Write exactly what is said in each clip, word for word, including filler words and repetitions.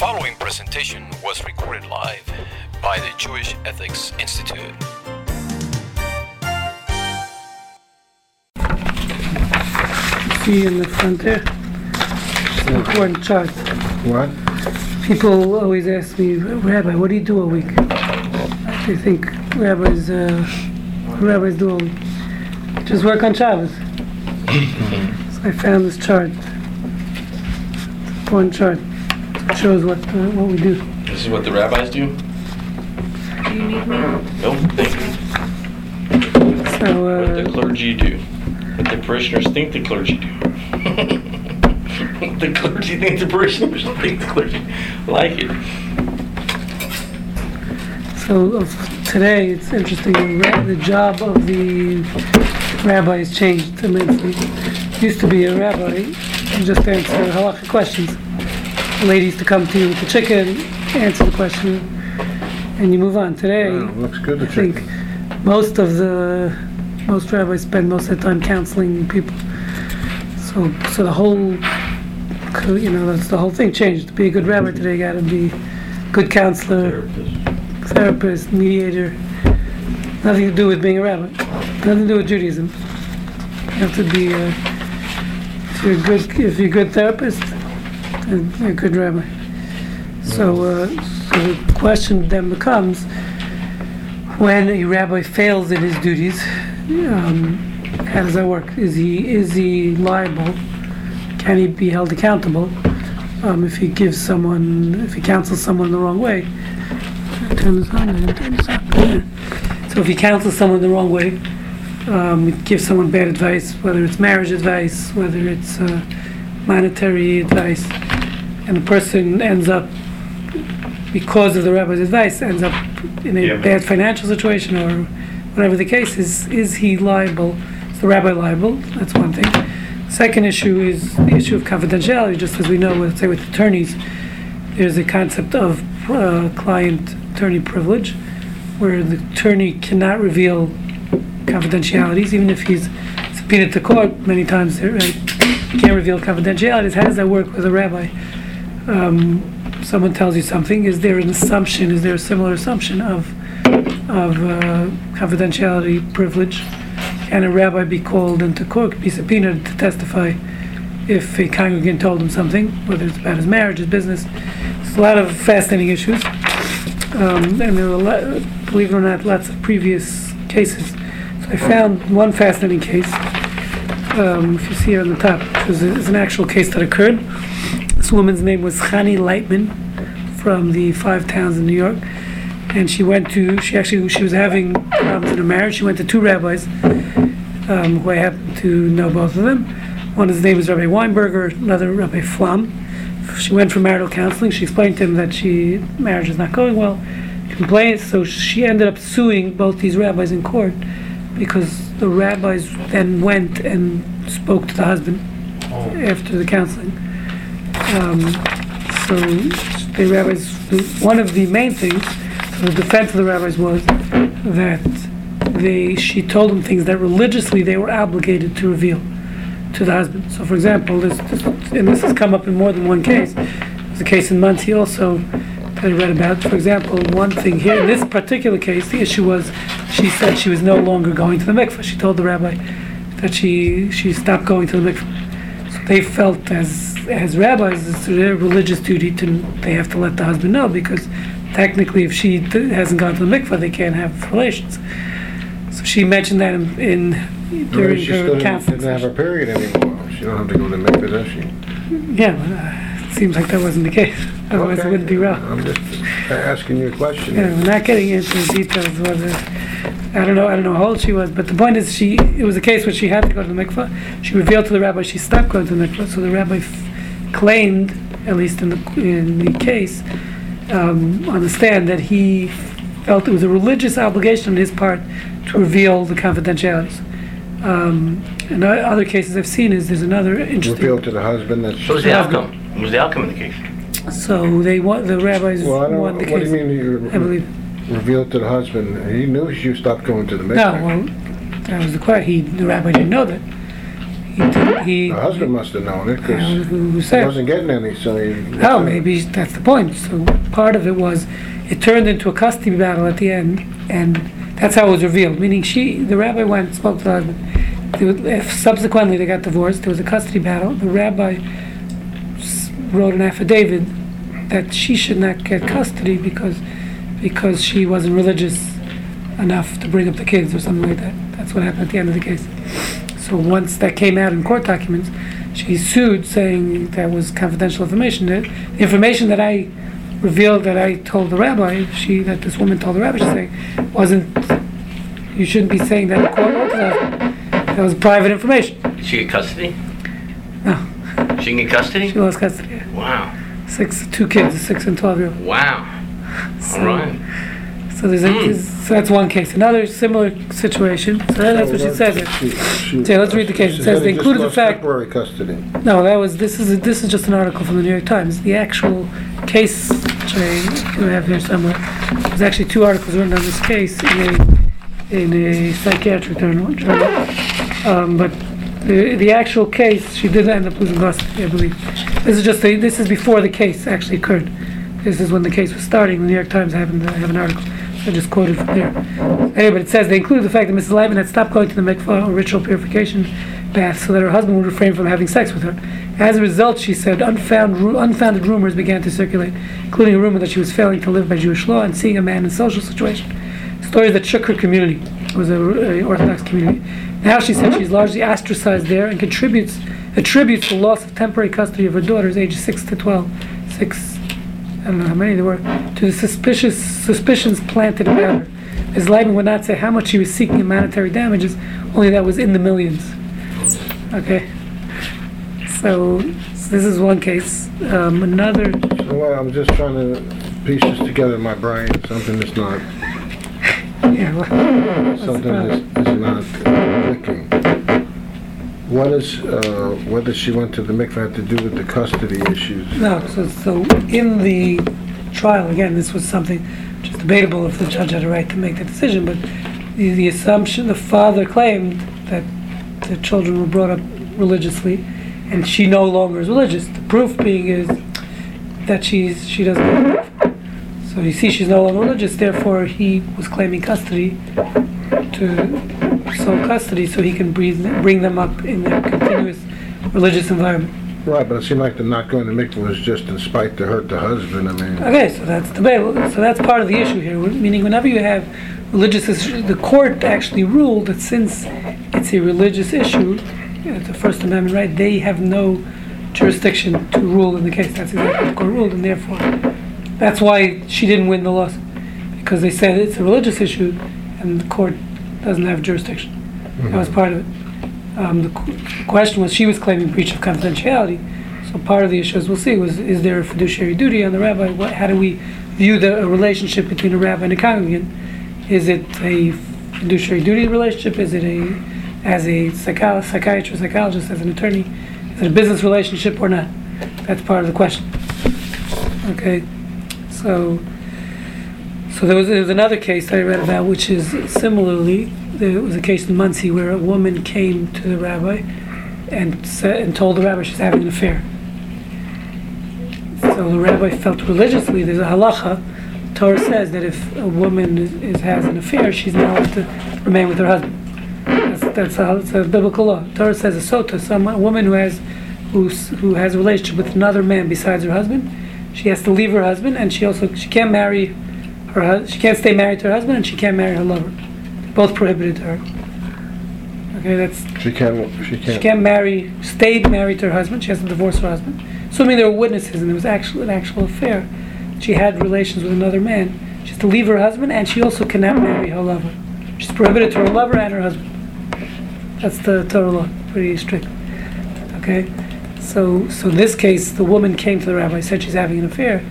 The following presentation was recorded live by the Jewish Ethics Institute. See in the front there? So, important chart. What? People always ask me, Rabbi, what do you do a week? They think rabbis, uh, rabbis do just work on Shabbos. So I found this chart. It's an important chart. Shows what uh, what we do. This is what the rabbis do? Do you need me? No, thank you. So, uh, what the clergy do. What the parishioners think the clergy do. The clergy think the parishioners think the clergy like it. So uh, today it's interesting. The job of the rabbi has changed immensely. It used to be a rabbi and just answer halakhic questions. Ladies to come to you with the chicken, answer the question, and you move on. Today, yeah, looks good, I think chicken. most of the most rabbis spend most of the time counseling people. So, so the whole, you know, that's the whole thing changed. To be a good rabbi today, you got to be a good counselor, therapist. therapist, mediator. Nothing to do with being a rabbi. Nothing to do with Judaism. You have to be a, if you're a good if you're a good therapist. A good rabbi. So, uh, so the question then becomes, when a rabbi fails in his duties, um, how does that work? Is he is he liable? Can he be held accountable um, if he gives someone, if he counsels someone the wrong way? Turn this on. Turn this on. So if he counsels someone the wrong way, um, gives someone bad advice, whether it's marriage advice, whether it's uh, monetary advice. And the person ends up, because of the rabbi's advice, ends up in a yeah. bad financial situation or whatever the case is. Is he liable? Is the rabbi liable? That's one thing. Second issue is the issue of confidentiality. Just as we know, let's say with attorneys, there's a concept of uh, client-attorney privilege, where the attorney cannot reveal confidentialities, even if he's subpoenaed to court many times. He can't reveal confidentialities. How does that work with a rabbi? Um, someone tells you something, is there an assumption, is there a similar assumption of of uh, confidentiality privilege? Can a rabbi be called into court, be subpoenaed to testify if a congregant told him something, whether it's about his marriage, his business? It's a lot of fascinating issues. Um, and there were, lo- believe it or not, lots of previous cases. So I found one fascinating case, um, if you see here on the top, because it's an actual case that occurred. This woman's name was Chani Leitman from the Five Towns in New York, and she went to, she actually, she was having problems in her marriage. She went to two rabbis, um, who I happen to know both of them. One, his name is Rabbi Weinberger, another Rabbi Flum. She went for marital counseling. She explained to him that she, marriage is not going well, complained, so she ended up suing both these rabbis in court because the rabbis then went and spoke to the husband after the counseling. Um, so the rabbis, one of the main things, so the defense of the rabbis was that they, she told them things that religiously they were obligated to reveal to the husband. So for example, this, this and this has come up in more than one case. There's a case in Muncie also that I read about. For example, one thing here, in this particular case, the issue was she said she was no longer going to the mikveh. She told the rabbi that she, she stopped going to the mikveh. They felt as as rabbis, it's their religious duty to they have to let the husband know, because technically if she t- hasn't gone to the mikveh, they can't have relations. So she mentioned that in, in during she her counseling. She didn't have a period anymore. She don't have to go to the mikveh, does she? Yeah, but, uh, it seems like that wasn't the case. Otherwise okay. It wouldn't be wrong. I'm just asking you a question. Yeah, we're not getting into the details whether. I don't know. I don't know how old she was, but the point is, she. It was a case where she had to go to the mikveh. She revealed to the rabbi she stopped going to the mikveh. So the rabbi f- claimed, at least in the in the case, um, on the stand, that he felt it was a religious obligation on his part to reveal the confidentialities. Um, and other cases I've seen is there's another interesting. Revealed to the husband that. What was the outcome? What was the outcome of the case? So they wa- the rabbis well, I don't, won the case. What do you mean? You, I believe. Revealed to the husband, he knew she stopped going to the mikveh. No, well, that was the question. He, the rabbi didn't know that. He didn't, But he... The husband must have known it, because he wasn't getting any, so he... No, maybe that's the point. So part of it was, it turned into a custody battle at the end, and that's how it was revealed. Meaning she, the rabbi went and spoke to the husband. Subsequently, they got divorced. There was a custody battle. The rabbi wrote an affidavit that she should not get custody because because she wasn't religious enough to bring up the kids or something like that. That's what happened at the end of the case. So once that came out in court documents, she sued, saying that was confidential information. The information that I revealed, that I told the rabbi, she that this woman told the rabbi, she's saying, wasn't, you shouldn't be saying that in court. That was private information. Did she get custody? No. She didn't get custody? She lost custody. Wow. Six, two kids, a six and twelve year old. Wow. So, all right. So there's mm. a, so that's one case. Another similar situation. So that's what she says. It. So let's read the case. It says they included the fact. Temporary custody. No, that was this is a, this is just an article from the New York Times. The actual case, which I do have here somewhere. There's actually two articles written on this case in a in a psychiatric journal. Um, but the the actual case, she did end up losing custody, I believe. This is just a, this is before the case actually occurred. This is when the case was starting. The New York Times happened to have an article. I just quoted from there. Anyway, but it says they included the fact that Missus Leitman had stopped going to the mikveh or ritual purification bath so that her husband would refrain from having sex with her. As a result, she said, unfound, ru- unfounded rumors began to circulate, including a rumor that she was failing to live by Jewish law and seeing a man in a social situation. Stories that shook her community. It was an Orthodox community. Now she said she's largely ostracized there and contributes attributes the loss of temporary custody of her daughters, ages six to twelve, six I don't know how many there were, to the suspicious suspicions planted about her. Miz Leitman would not say how much she was seeking in monetary damages, only that was in the millions. Okay. So, so this is one case. Um, another... Well, I'm just trying to piece this together in my brain. Something that's not... yeah, well, something that's, that's not clicking. Uh, What is uh, whether she went to the mikveh had to do with the custody issues? No, so so in the trial again, this was something which is debatable if the judge had a right to make that decision. But the, the assumption, the father claimed that the children were brought up religiously, and she no longer is religious. The proof being is that she's she doesn't. So you see, she's no longer religious. Therefore, he was claiming custody to. sole custody, so he can breathe, bring them up in their continuous religious environment. Right, but it seemed like the not going to mikveh was just in spite to hurt the husband. I mean. Okay, so that's debatable. So that's part of the issue here. Meaning, whenever you have religious issues, the court actually ruled that since it's a religious issue, it's a First Amendment right, they have no jurisdiction to rule in the case. That's exactly what the court ruled, and therefore, that's why she didn't win the lawsuit, because they said it's a religious issue, and the court doesn't have jurisdiction. Mm-hmm. That was part of it. Um, the, qu- the question was she was claiming breach of confidentiality. So part of the issue, as we'll see, was is there a fiduciary duty on the rabbi? What, how do we view the a relationship between a rabbi and a congregant? Is it a fiduciary duty relationship? Is it a as a psycho- psychiatrist, psychologist, as an attorney? Is it a business relationship or not? That's part of the question. Okay, so. So there was, there was another case I read about, which is similarly, there was a case in Muncie where a woman came to the rabbi and said, and told the rabbi she's having an affair. So the rabbi felt religiously, there's a halacha, Torah says that if a woman is, is, has an affair, she's now allowed to remain with her husband. That's, that's, a, that's a biblical law. Torah says a sota, some, a woman who has, who's, who has a relationship with another man besides her husband, she has to leave her husband, and she also, she can't marry Her hus- she can't stay married to her husband, and she can't marry her lover. Both prohibited to her. Okay, that's she can't. She can't. She can't marry. Stayed married to her husband. She has to divorce her husband. Assuming there were witnesses and there was actual an actual affair, she had relations with another man. She has to leave her husband, and she also cannot marry her lover. She's prohibited to her lover and her husband. That's the Torah law. Pretty strict. Okay. So, so in this case, the woman came to the rabbi, said she's having an affair.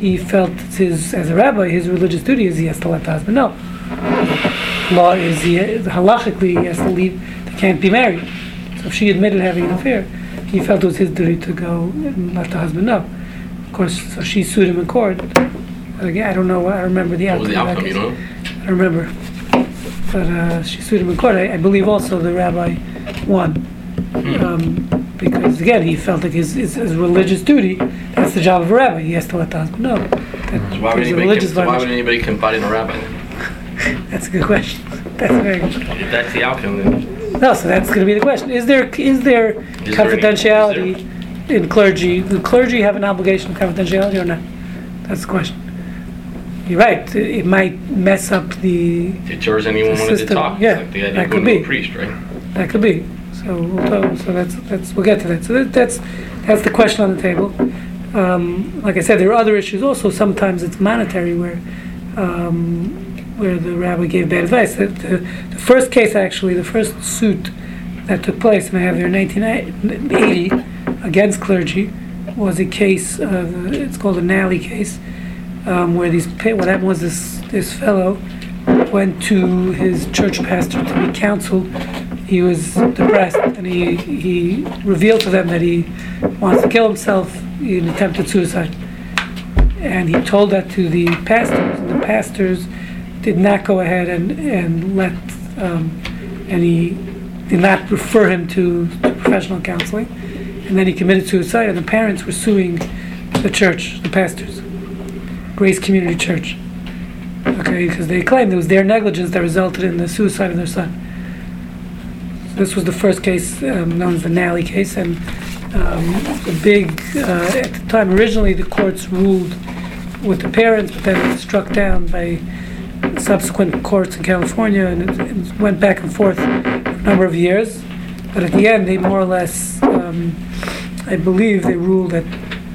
He felt it's his, as a rabbi, his religious duty is he has to let the husband know. Law is he, halachically, he has to leave. They can't be married. So, if she admitted having an affair, he felt it was his duty to go and let the husband know. Of course, so she sued him in court. But again, I don't know. I don't remember the outcome. What was the outcome? You know? I don't remember. But uh, she sued him in court. I, I believe also the rabbi won. um, because again he felt like his, his, his religious duty, that's the job of a rabbi, he has to let the husband know. That so why would anybody, com- so why would anybody confide in a rabbi? That's a good question. That's a very good question. If that's the outcome then. No, so that's going to be the question. Is there is there is confidentiality there any, is there? in clergy? Do clergy have an obligation of confidentiality or not? That's the question. You're right. It, it might mess up the. It deters anyone wanted to talk. Yeah, like the idea that could be a priest, right? That could be. So, we'll, so that's that's we'll get to that. So that, that's that's the question on the table. Um, like I said, there are other issues also. Sometimes it's monetary, where um, where the rabbi gave bad advice. The, the, the first case, actually, the first suit that took place, and I have here, in nineteen eighty, against clergy, was a case. Of, it's called a Nally case. Um, where these what happened was this this fellow went to his church pastor to be counseled. He was depressed, and he he revealed to them that he wants to kill himself in attempted suicide. And he told that to the pastors, and the pastors did not go ahead and and let um, and he did not refer him to, to professional counseling. And then he committed suicide, and the parents were suing the church, the pastors. Grace Community Church, okay, because they claimed it was their negligence that resulted in the suicide of their son. So this was the first case um, known as the Nally case, and um, a big, uh, at the time, originally the courts ruled with the parents, but then it was struck down by subsequent courts in California, and it, it went back and forth for a number of years, but at the end they more or less, um, I believe they ruled that,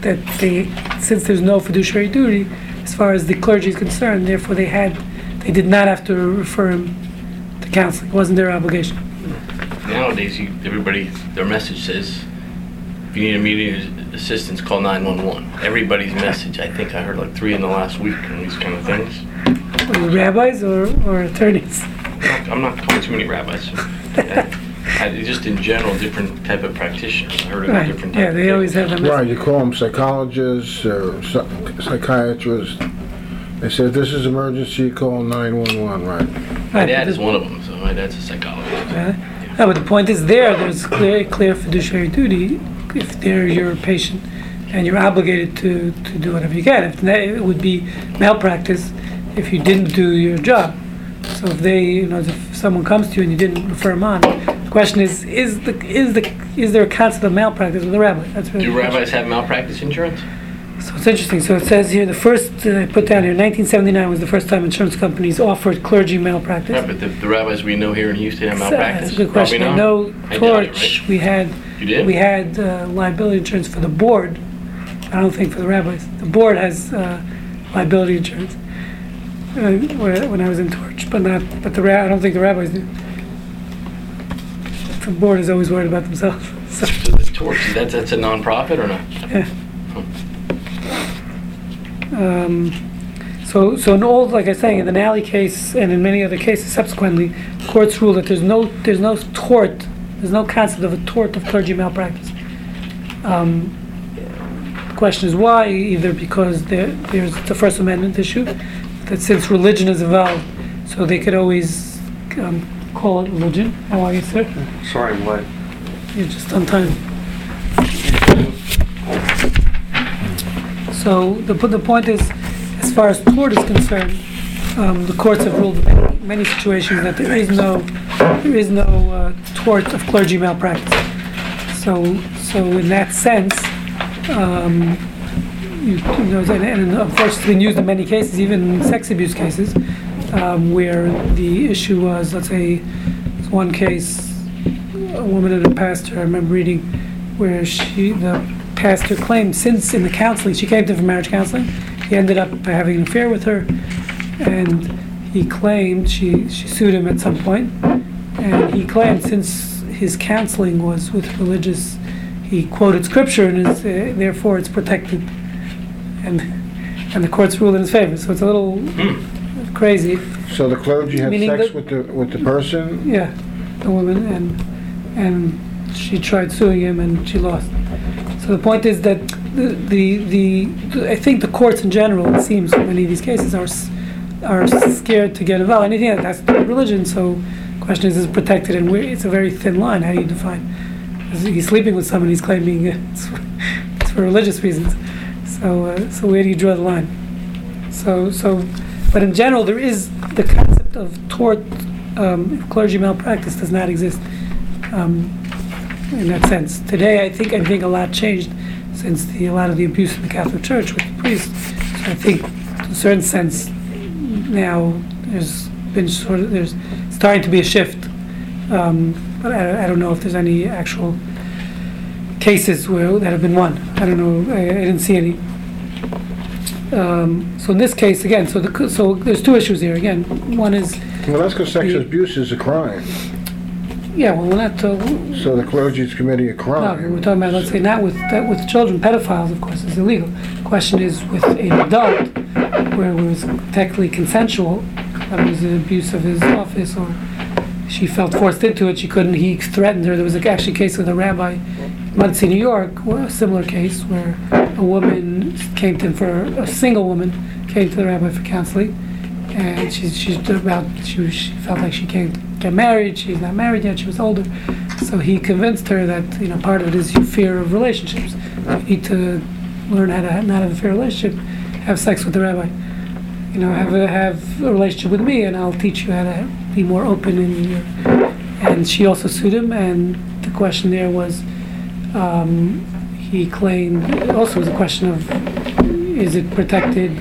that they, since there's no fiduciary duty, as far as the clergy is concerned, therefore they had, they did not have to refer him to counseling. It wasn't their obligation. Nowadays, you, everybody, their message says, if you need immediate assistance, call nine one one. Everybody's message, I think I heard like three in the last week and these kind of things. Or rabbis or, or attorneys? I'm not, not calling too many rabbis. Yeah. I, just in general, different type of practitioners. I heard of right. different type yeah, of they always have them. Right, you call them psychologists or psychiatrists. They say, this is emergency, call nine one one, right? right. My dad is one of them, so my dad's a psychologist. Uh, yeah. No, but the point is there, there's clear clear fiduciary duty if they're your patient and you're obligated to, to do whatever you can. If it would be malpractice if you didn't do your job. So if they, you know, if someone comes to you and you didn't refer them on, the question is, is the is the is there a concept of malpractice with a rabbi? That's really. Do rabbis have malpractice insurance? So it's interesting. So it says here the first uh, I put down here nineteen seventy-nine was the first time insurance companies offered clergy malpractice. Right, but the, the rabbis we know here in Houston have malpractice. So that's a good question. I know Torch right? we had you did? we had uh, liability insurance for the board. I don't think for the rabbis. The board has uh, liability insurance. Uh, when I was in Torch, but not but the ra- I don't think the rabbis do. The board is always worried about themselves. So, so the Torch, that's, that's a non-profit or not? Yeah. Hmm. Um, so, so in all, like I was saying, in the Nally case and in many other cases subsequently, courts rule that there's no there's no tort, there's no concept of a tort of clergy malpractice. Um, the question is why? Either because there, there's the First Amendment issue, that since religion is involved, so they could always um, call it religion. How are you, sir? Sorry, what? You're just on time. So the the point is, as far as tort is concerned, um, the courts have ruled in many situations that there is no there is no uh, tort of clergy malpractice. So so in that sense. Um, You know, and, and unfortunately, it's been used in many cases, even sex abuse cases, um, where the issue was, let's say, one case, a woman and a pastor. I remember reading where she, the pastor, claimed since in the counseling, she came to him for marriage counseling. He ended up having an affair with her, and he claimed she she sued him at some point, and he claimed since his counseling was with religious, he quoted scripture and is uh, therefore it's protected. And, and the courts ruled in his favor, so it's a little crazy. So the clergy had Meaning sex the, with the with the person? Yeah, the woman, and and she tried suing him, and she lost. So the point is that the the, the, the I think the courts in general, it seems, in many of these cases are are scared to get involved. Anything that has to do with religion, so the question is, is it protected? And it's a very thin line. How do you define he's sleeping with someone, he's claiming it's, it's for religious reasons. So, uh, so where do you draw the line? So, so, but in general, there is the concept of tort, um, clergy malpractice does not exist um, in that sense. Today, I think I think a lot changed since the, a lot of the abuse in the Catholic Church with the priests. So I think, to a certain sense, now there's been sort of there's starting to be a shift, um, but I, I don't know if there's any actual cases where that have been won. I don't know. I, I didn't see any. Um, so in this case, again, so the, so there's two issues here. Again, one is well, that's because sexual abuse is a crime. Yeah, well, we're not. Uh, so the clergy is committing a crime. No, we're talking about, let's say, not with that, with children. Pedophiles, of course, is illegal. The question is with an adult, where it was technically consensual. That was an abuse of his office, or she felt forced into it. She couldn't. He threatened her. There was a, actually a case with a rabbi in Muncie, New York, a similar case where a woman came to him for a single woman came to the rabbi for counseling, and she she about she, she felt like she can't get married. She's not married yet. She was older, so he convinced her that you know part of it is your fear of relationships. You need to learn how to not have a fair relationship, have sex with the rabbi. You know, have a, have a relationship with me, and I'll teach you how to be more open. In your, and she also sued him. And the question there was, um, he claimed it also was a question of, is it protected?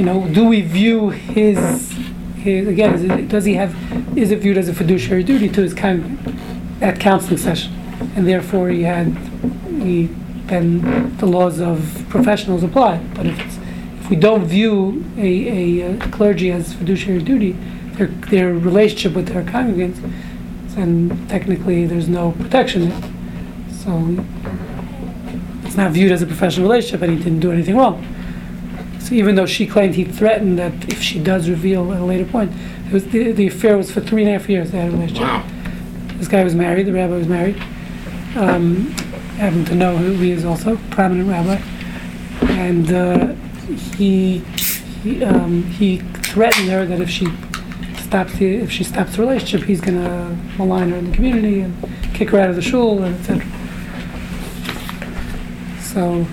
You know, do we view his his again? Is it, does he have? Is it viewed as a fiduciary duty to his congregant at counseling session? And therefore, he had he then the laws of professionals apply. But if it's we don't view a, a, a clergy as fiduciary duty, their, their relationship with their congregants, then technically there's no protection. So it's not viewed as a professional relationship, and he didn't do anything wrong. So even though she claimed he threatened that if she does reveal at a later point, it was the, the affair was for three and a half years they had a relationship. Wow. This guy was married, the rabbi was married. Um, happened to know who he is also, prominent rabbi. And uh, He he, um, he threatened her that if she stops the, if she stops the relationship, he's going to malign her in the community and kick her out of the shul, and et cetera. So,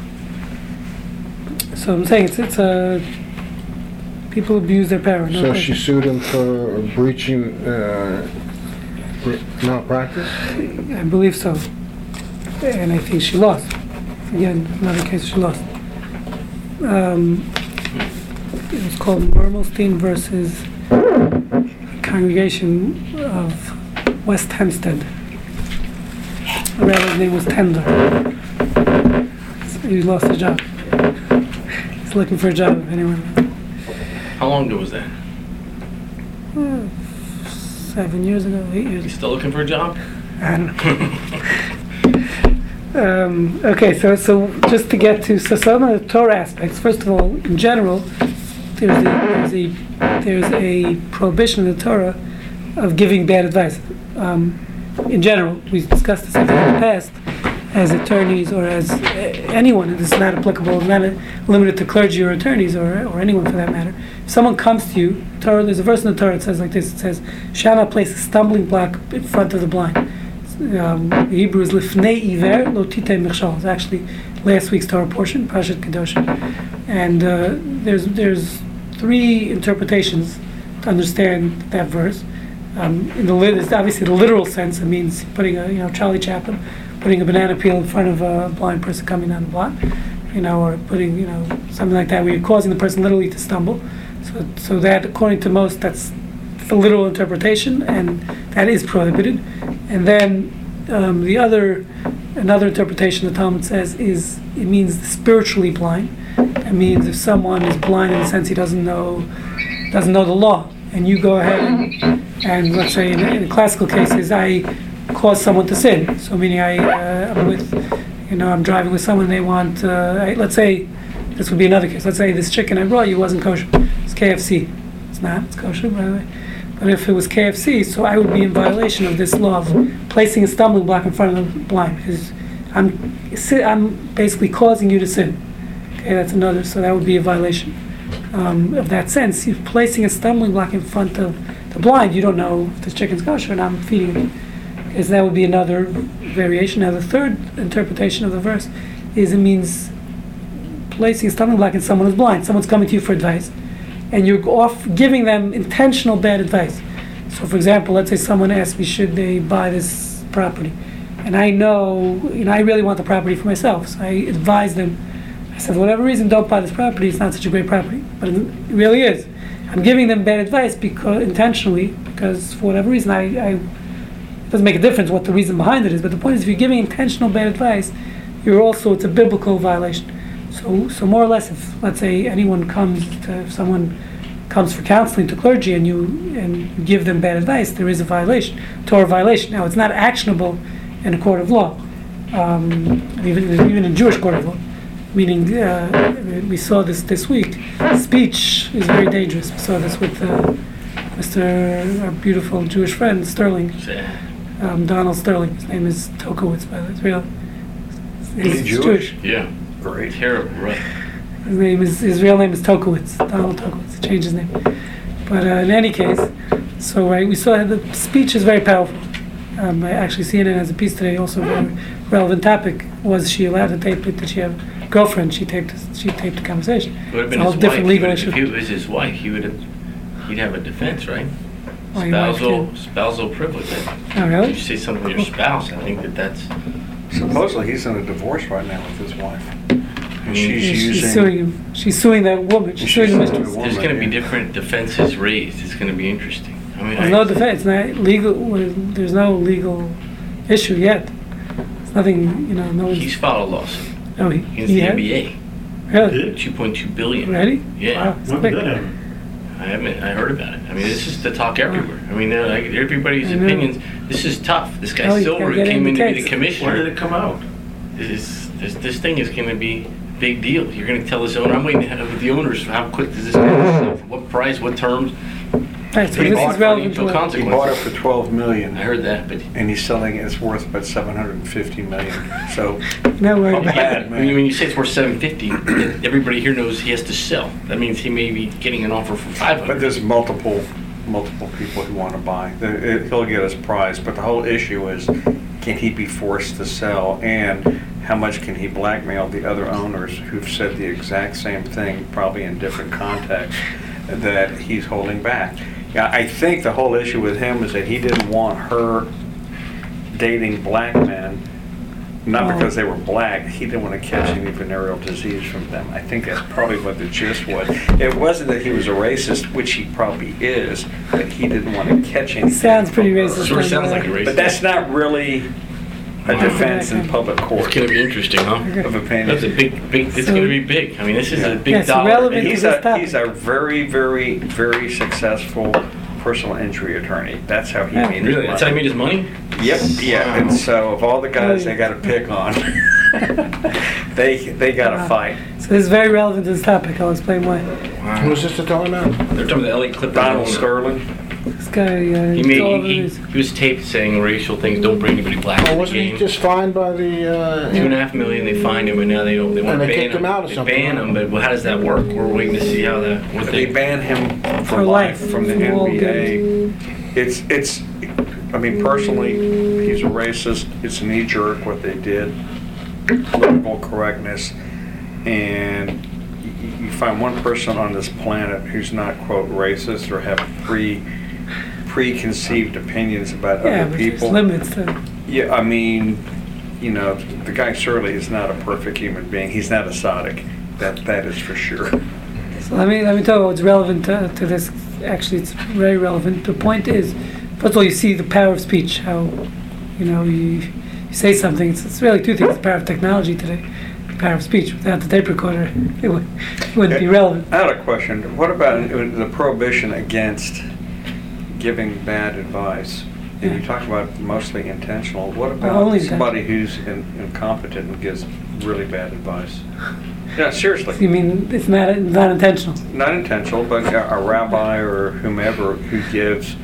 so I'm saying it's it's a uh, people abuse their power. So she sued him for breaching uh, malpractice. I believe so, and I think she lost. Again, another case she lost. Um, it was called Mermelstein versus Congregation of West Hempstead. The rabbi's name was Tendler. So he lost his job. He's looking for a job if anyone. How long ago was that? Uh, seven years ago, eight years ago. He's still looking for a job? I don't know. Um, okay, so so just to get to so some of the Torah aspects. First of all, in general, there's a there's a, there's a prohibition in the Torah of giving bad advice. Um, in general, we've discussed this in the past as attorneys or as anyone. This is not applicable, not limited to clergy or attorneys or or anyone for that matter. If someone comes to you, Torah, there's a verse in the Torah that says like this. It says, "Shall not place a stumbling block in front of the blind." Um, the Hebrew is lifnei iver lotitei mechshol. It's actually last week's Torah portion, Parashat Kedoshim. And uh, there's there's three interpretations to understand that verse. Um, in the lit- it's obviously the literal sense. It means putting a you know Charlie Chaplin, putting a banana peel in front of a blind person coming down the block, you know, or putting you know something like that where you're causing the person literally to stumble. So so that according to most that's the literal interpretation, and that is prohibited. And then um, the other, another interpretation the Talmud says is it means spiritually blind. That means if someone is blind in the sense he doesn't know, doesn't know the law, and you go ahead and, and let's say in, in classical cases I cause someone to sin. So meaning I uh, I'm with, you know, I'm driving with someone and they want, uh, I, let's say this would be another case. Let's say this chicken I brought you wasn't kosher. It's K F C. It's not. It's kosher, by the way. But if it was K F C, so I would be in violation of this law of placing a stumbling block in front of the blind, because I'm, I'm basically causing you to sin. Okay, that's another, so that would be a violation um, of that sense. If placing a stumbling block in front of the blind, you don't know if this chicken's kosher and I'm feeding it. is that would be another variation. Now the third interpretation of the verse is it means placing a stumbling block in someone who's blind. Someone's coming to you for advice, and you're off giving them intentional bad advice. So for example, let's say someone asks me, should they buy this property? And I know, you know, I really want the property for myself. So I advise them. I said, for whatever reason, don't buy this property. It's not such a great property, but it really is. I'm giving them bad advice because intentionally, because for whatever reason, I, I it doesn't make a difference what the reason behind it is. But the point is, if you're giving intentional bad advice, you're also, it's a biblical violation. So, so more or less, if let's say anyone comes, to, if someone comes for counseling to clergy and you and you give them bad advice, there is a violation, Torah violation. Now, it's not actionable in a court of law, um, even even in Jewish court of law. Meaning, uh, we saw this this week. Speech is very dangerous. We saw this with uh, Mister our beautiful Jewish friend Sterling, um, Donald Sterling. His name is Tokowitz, by the way. It's real. He's, He's Jewish. Jewish. Yeah, great. Terrible, right? His name is his real name is Tokowitz. Donald Tokowitz. He changed his name. But uh, in any case, so right, we saw the speech is very powerful. Um, I actually C N N has a piece today, also a very relevant topic. Was she allowed to tape it? Did she have? Girlfriend, she taped. She taped a conversation. It would have been it's a whole different legal issue. If he was his wife, he would have. He'd have a defense, right? Well, spousal, spousal privilege. Oh, really? If you say something to your spouse, I think that that's. Supposedly, he's in a divorce right now with his wife, and she's, yeah, she's using. Suing him. She's suing that woman. She's, she's suing the mistress. There's going to be different defenses raised. It's going to be interesting. I mean, there's I, no defense. Not legal. There's no legal issue yet. There's nothing. You know, no. He's filed a lawsuit. Oh, he, against he the had? N B A. Really? two point two billion dollars. Really? Yeah. Wow, when big. Did that happen? I haven't. I heard about it. I mean, this is the talk everywhere. I mean, like, everybody's I opinions. Know. This is tough. This guy oh, Silver came in to be the commissioner. When did it come out? This this, this thing is going to be a big deal. You're going to tell this owner. I'm waiting to have with the owners. How quick does this go? What price? What terms? Right, so he, bought he bought it for twelve million dollars. I heard that, but and he's selling it. It's worth about seven hundred fifty million dollars. So no way. Bad, man. I mean, when you say it's worth seven hundred fifty million dollars, everybody here knows he has to sell. That means he may be getting an offer for five hundred million dollars. But there's multiple, multiple people who want to buy. It, it, he'll get his price, but the whole issue is, can he be forced to sell, and how much can he blackmail the other owners who've said the exact same thing, probably in different contexts, that he's holding back. I think the whole issue with him is that he didn't want her dating black men, not oh. because they were black. He didn't want to catch any venereal disease from them. I think that's probably what the gist was. It wasn't that he was a racist, which he probably is, but he didn't want to catch anything. Sounds pretty racist. Sure sounds like a racist. But that's not really a wow. defense in public court. It's going to be interesting, huh? Of opinion. That's a big, big. It's so, going to be big. I mean, this is yeah. a big yeah, it's dollar. Relevant he's, to a, he's a very, very, very successful personal injury attorney. That's how he yeah. made really? his money. That's how he made his money? Yep. Yeah. Wow. And so, of all the guys they got to pick on, they they got to wow. fight. So this is very relevant to this topic. I'll explain why. Wow. Who's this talking about? They're talking about the L A Clippers. Donald Sterling. This guy, uh, he, made, he, he was taped saying racial things. Don't bring anybody black. Oh, wasn't he just fined by the uh, two and a half million? They fined him, and now they don't. They want to ban him. Out they ban him, but how does that work? We're waiting to see how that. What they, they ban him for life, life from the N B A. It's it's. I mean, personally, he's a racist. It's knee jerk what they did. Political correctness, and you find one person on this planet who's not quote racist or have pre. preconceived opinions about yeah, other people. Limits to yeah, I mean, you know, the guy surely is not a perfect human being. He's not a Sadek. That that is for sure. So let me let me tell you what's relevant to, to this. Actually, it's very relevant. The point is, first of all, you see the power of speech. How, you know, you, you say something. It's, it's really two things: the power of technology today, the power of speech. Without the tape recorder, it, would, it wouldn't be relevant. I had a question. What about the prohibition against giving bad advice? And yeah. you talk about mostly intentional. What about well, somebody who's in, incompetent and gives really bad advice? Yeah, seriously. You mean it's not it's not intentional? Not intentional, but a, a rabbi or whomever who gives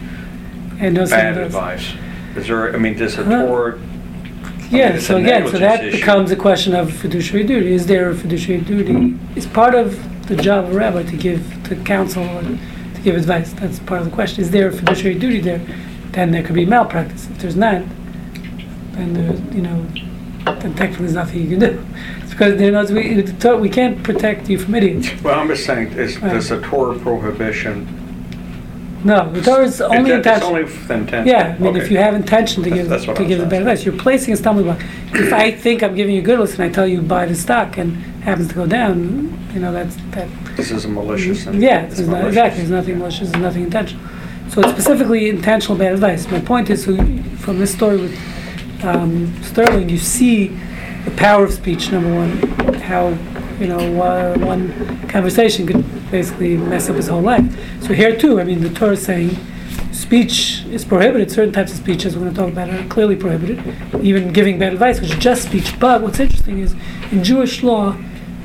and no bad advice. Is there, I mean, does a Torah... Yeah, I mean, so again, so that issue. Becomes a question of fiduciary duty. Is there a fiduciary duty? It's part of the job of a rabbi to give, to counsel and give advice. That's part of the question. Is there a fiduciary duty there? Then there could be malpractice. If there's not, then uh, you know, then technically there's nothing you can do. It's because you know, we we can't protect you from idiots. Well, I'm just saying, is right. There's a Torah prohibition. No, the Torah is only intention. Only with intention. Yeah, I mean, okay. If you have intention to that's, give that's to I'm give the bad advice, you're placing a stumbling block. If I think I'm giving you good advice and I tell you buy the stock and it happens to go down, you know that's that. This is malicious. And yeah, it's, it's malicious. Not exactly. There's nothing yeah. malicious. There's nothing intentional. So it's specifically intentional bad advice. My point is, so from this story with um, Sterling, you see the power of speech. Number one, how. You know, uh, one conversation could basically mess up his whole life. So here too, I mean, the Torah is saying speech is prohibited. Certain types of speech, as we're going to talk about, are clearly prohibited. Even giving bad advice, which is just speech. But what's interesting is, in Jewish law,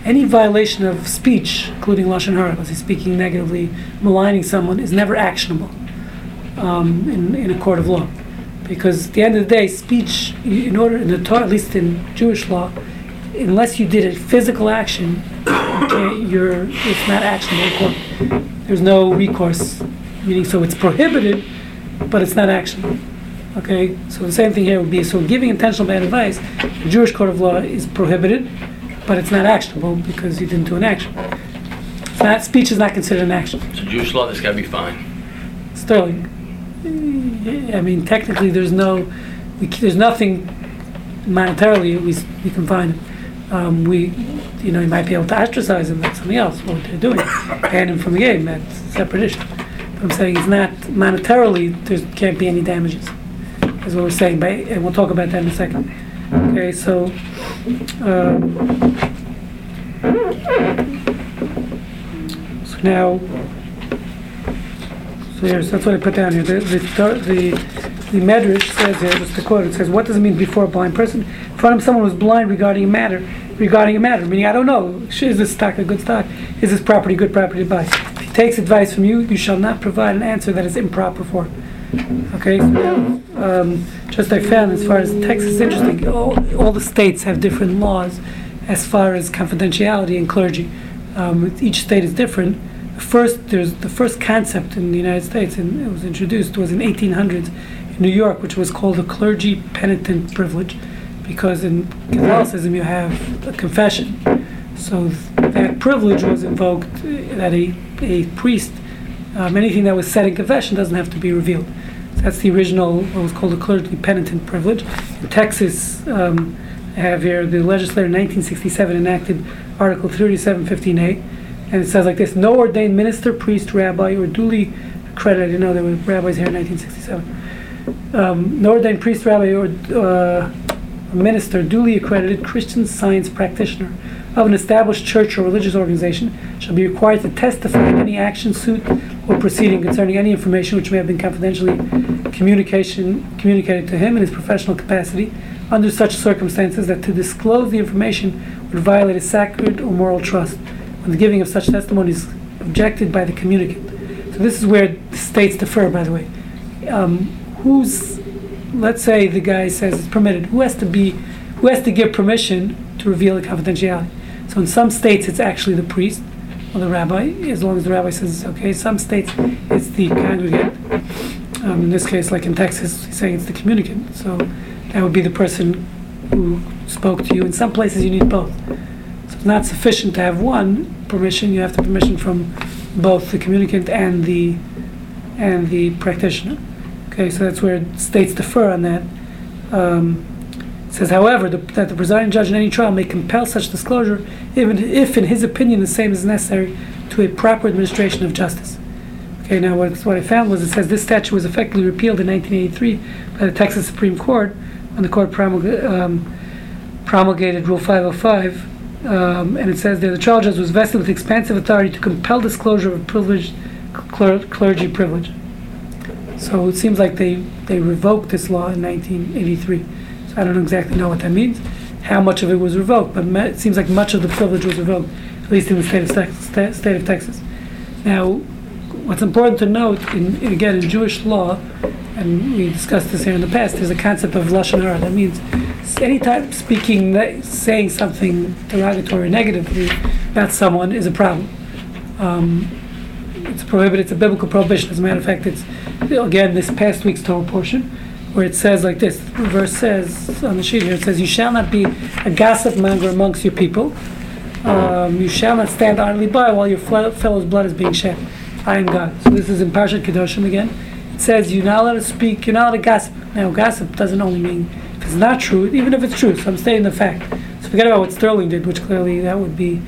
any violation of speech, including lashon hara, because he's speaking negatively, maligning someone, is never actionable um, in, in a court of law. Because at the end of the day, speech, in order, in the Torah, at least in Jewish law, unless you did a physical action, okay, you're, it's not actionable. There's no recourse. Meaning, so it's prohibited, but it's not actionable. Okay, so the same thing here would be, so giving intentional bad advice, the Jewish court of law is prohibited, but it's not actionable because you didn't do an action. It's not, speech is not considered an action. So Jewish law, this got to be fine. Sterling, I mean, technically there's no, we, there's nothing monetarily we, we can find it. Um, we, you know, you might be able to ostracize him. That's something else. What they're doing, ban him from the game. That's a separate issue. But I'm saying it's not monetarily. There can't be any damages. Is what we're saying. By, and we'll talk about that in a second. Okay. So, um, so now, so here's that's what I put down here. The the the, the Medrash says here. Just to quote. It says, "What does it mean before a blind person?" In front of someone who's blind regarding a matter, regarding a matter, meaning I don't know, is this stock a good stock? Is this property a good property to buy? If he takes advice from you, you shall not provide an answer that is improper for him. Okay, so um, just I found as far as Texas, interesting, all, all the states have different laws as far as confidentiality and clergy. Um, each state is different. First, there's the first concept in the United States, and it was introduced, was in eighteen hundreds in New York, which was called the clergy penitent privilege. Because in Catholicism you have a confession, so th- that privilege was invoked that a a priest, um, anything that was said in confession doesn't have to be revealed. So that's the original, what was called the clergy penitent privilege. In Texas, um, I have here the legislator in nineteen sixty-seven enacted Article thirty-seven fifteen A, and it says like this: no ordained minister, priest, rabbi, or duly accredited. You know there were rabbis here in nineteen sixty-seven. Um, no ordained priest, rabbi, or uh, minister, duly accredited Christian Science practitioner of an established church or religious organization shall be required to testify in any action, suit, or proceeding concerning any information which may have been confidentially communication communicated to him in his professional capacity under such circumstances that to disclose the information would violate a sacred or moral trust when the giving of such testimony is objected by the communicant. So this is where the states differ, by the way. Um, who's Let's say the guy says it's permitted. Who has to be, who has to give permission to reveal the confidentiality? So in some states it's actually the priest or the rabbi, as long as the rabbi says it's okay. Some states it's the congregant. Um, in this case, like in Texas, he's saying it's the communicant. So that would be the person who spoke to you. In some places you need both. So it's not sufficient to have one permission. You have to permission from both the communicant and the and the practitioner. Okay, so that's where states differ on that. Um, it says, however, the, that the presiding judge in any trial may compel such disclosure, even if, in his opinion, the same is necessary to a proper administration of justice. Okay, now what, what I found was it says this statute was effectively repealed in nineteen eighty-three by the Texas Supreme Court when the court promulga- um, promulgated Rule five oh five, um, and it says there the trial judge was vested with expansive authority to compel disclosure of privileged cler- clergy privilege. So it seems like they, they revoked this law in nineteen eighty-three. So I don't exactly know what that means, how much of it was revoked, but ma- it seems like much of the privilege was revoked, at least in the state of, Tex- sta- state of Texas. Now, what's important to note, in, in, again, in Jewish law, and we discussed this here in the past, there's a concept of lashon hara. That means any time speaking, le- saying something derogatory or negatively about someone is a problem. Um, It's prohibited. It's a biblical prohibition. As a matter of fact, it's, again, this past week's Torah portion where it says like this, the verse says, on the sheet here, it says, you shall not be a gossip monger amongst your people. Um, you shall not stand idly by while your fle- fellow's blood is being shed. I am God. So this is in Parashat Kedoshim again. It says, you're not allowed to speak, you're not allowed to gossip. Now, gossip doesn't only mean if it's not true, even if it's true, so I'm stating the fact. So forget about what Sterling did, which clearly that would be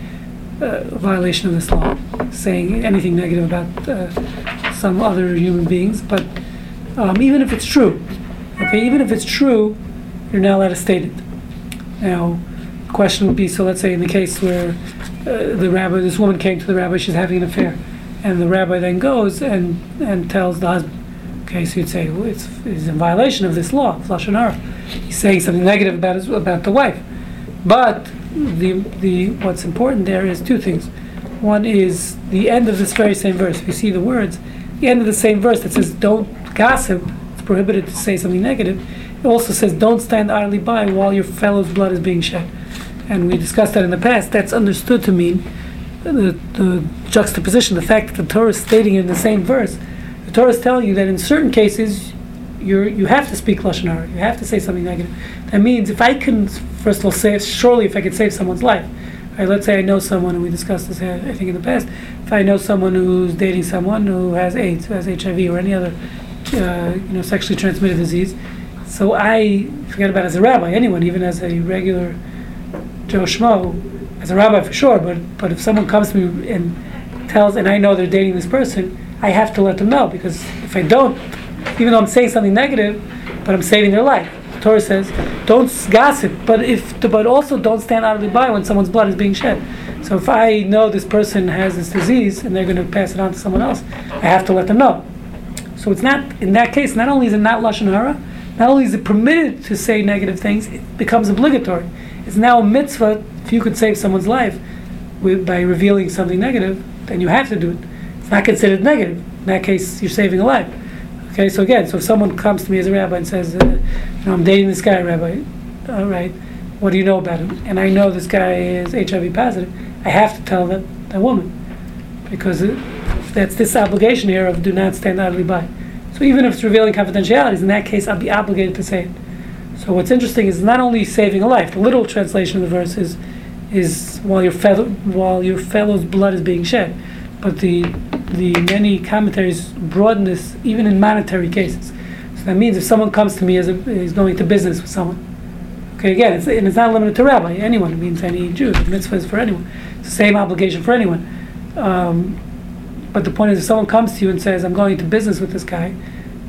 uh, a violation of this law, saying anything negative about uh, some other human beings. But um, even if it's true, okay, even if it's true, you're not allowed to state it. Now, the question would be, so let's say in the case where uh, the rabbi, this woman came to the rabbi, she's having an affair, and the rabbi then goes and, and tells the husband. Okay, so you'd say, well, it's, it's in violation of this law, lashon hara. He's saying something negative about his, about the wife. But the the what's important there is two things. One is the end of this very same verse. If you see the words, the end of the same verse that says, don't gossip, it's prohibited to say something negative. It also says, don't stand idly by while your fellow's blood is being shed. And we discussed that in the past. That's understood to mean the, the juxtaposition, the fact that the Torah is stating in the same verse. The Torah is telling you that in certain cases, you you have to speak lashon hara. You have to say something negative. That means if I can, first of all, save, surely if I could save someone's life. Right, let's say I know someone, and we discussed this, I think, in the past. If I know someone who's dating someone who has AIDS, who has H I V, or any other uh, you know sexually transmitted disease, so I, forget about as a rabbi, anyone, even as a regular Joe Schmo, as a rabbi for sure, but, but if someone comes to me and tells, and I know they're dating this person, I have to let them know, because if I don't, even though I'm saying something negative, but I'm saving their life. The Torah says, don't gossip, but if, but also don't stand idly by when someone's blood is being shed. So if I know this person has this disease and they're going to pass it on to someone else, I have to let them know. So it's not, in that case, not only is it not lashon hara, not only is it permitted to say negative things, it becomes obligatory. It's now a mitzvah. If you could save someone's life with, by revealing something negative, then you have to do it. Not considered negative. In that case, you're saving a life. Okay, so again, so if someone comes to me as a rabbi and says, uh, you know, I'm dating this guy, Rabbi, all right, what do you know about him? And I know this guy is H I V positive, I have to tell that, that woman. Because it, that's this obligation here of do not stand idly by. So even if it's revealing confidentialities, in that case, I'll be obligated to say it. So what's interesting is not only saving a life, the literal translation of the verse is, is while your fellow, while your fellow's blood is being shed, but the the many commentaries broaden this even in monetary cases. So that means if someone comes to me as a, is going to business with someone, okay, again, it's, and it's not limited to rabbi, anyone, it means any Jew, the mitzvah is for anyone. It's the same obligation for anyone. Um, but the point is, if someone comes to you and says, I'm going to business with this guy,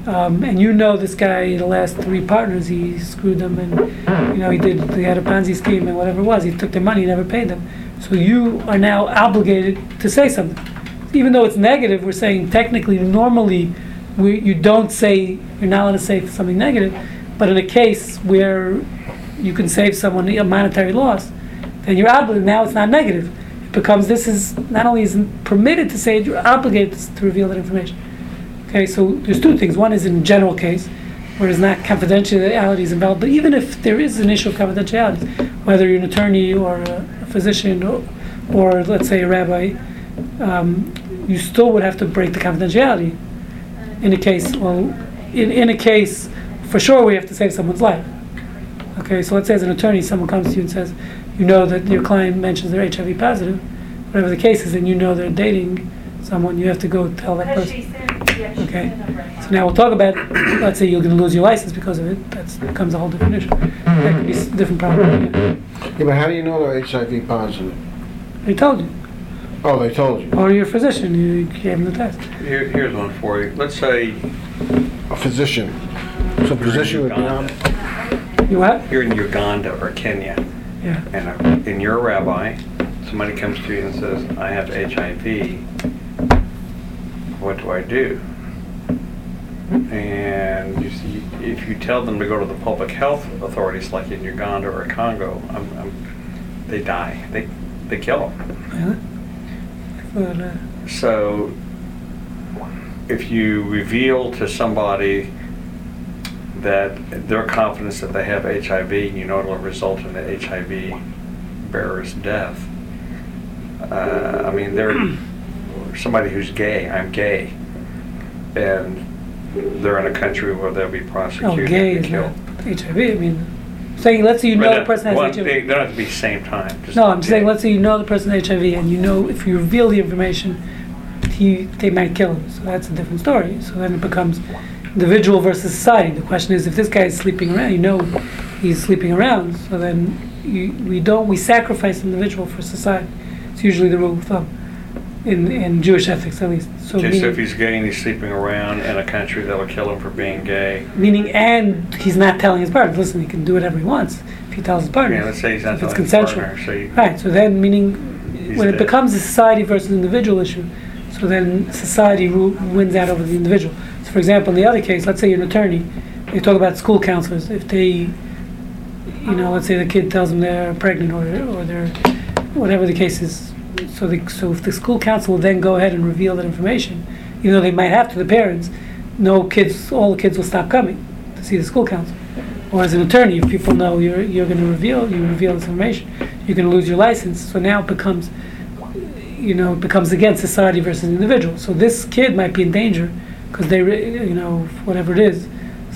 um, and you know this guy, the last three partners, he screwed them, and you know he did, they had a Ponzi scheme and whatever it was, he took their money, he never paid them. So you are now obligated to say something. Even though it's negative, we're saying technically, normally, we, you don't say, you're not allowed to say something negative, but in a case where you can save someone a monetary loss, then you're obligated, now it's not negative. It becomes, this is, not only is it permitted to say it, you're obligated to reveal that information. Okay, so there's two things. One is in general case, where it's not confidentiality is involved, but even if there is an issue of confidentiality, whether you're an attorney or a physician or, or let's say a rabbi, Um, you still would have to break the confidentiality in a case. Well, in, in a case, for sure we have to save someone's life. Okay, so let's say as an attorney, someone comes to you and says, you know that your client mentions they're H I V positive, whatever the case is, and you know they're dating someone, you have to go tell that person. Okay, so now we'll talk about, let's say you're going to lose your license because of it, that becomes a whole different issue. That could be a different problem. Yeah, yeah, but how do you know they're H I V positive? They told you. Oh, they told you. Or your physician, you gave them the test. Here, here's one for you. Let's say a physician. So a physician would be on. You what? You're in Uganda or Kenya. Yeah. And in your rabbi, somebody comes to you and says, I have H I V. What do I do? And you see, if you tell them to go to the public health authorities, like in Uganda or Congo, I'm, I'm, they die. They, they kill them. Really? But, uh, so, if you reveal to somebody that their confidence that they have H I V, you know it'll result in the H I V bearer's death. Uh, I mean, they're somebody who's gay. I'm gay, and they're in a country where they'll be prosecuted. Oh, gay and killed. H I V. I mean, saying let's say you know the person has H I V. They don't have to be the same time. No, I'm saying let's say you know the person has H I V, and you know if you reveal the information, he they might kill him. So that's a different story. So then it becomes individual versus society. The question is, if this guy is sleeping around, you know, he's sleeping around. So then you, we don't we sacrifice individual for society. It's usually the rule of thumb. In, in Jewish ethics, at least. So Just meaning, if he's gay and he's sleeping around in a country that will kill him for being gay. Meaning, and he's not telling his partner. Listen, he can do whatever he wants if he tells his partner. Yeah, let's say he's not telling his partner. So right, so then meaning when dead. It becomes a society versus individual issue, so then society ru- wins out over the individual. So for example, in the other case, let's say you're an attorney, you talk about school counselors. If they, you know, let's say the kid tells them they're pregnant or, or they're, whatever the case is, So, the, so if the school council will then go ahead and reveal that information, even though they might have to the parents, no kids, all the kids will stop coming to see the school council. Or as an attorney, if people know you're you're going to reveal, you reveal this information, you're going to lose your license. So now it becomes, you know, it becomes again society versus individual. So this kid might be in danger because they, re- you know, whatever it is,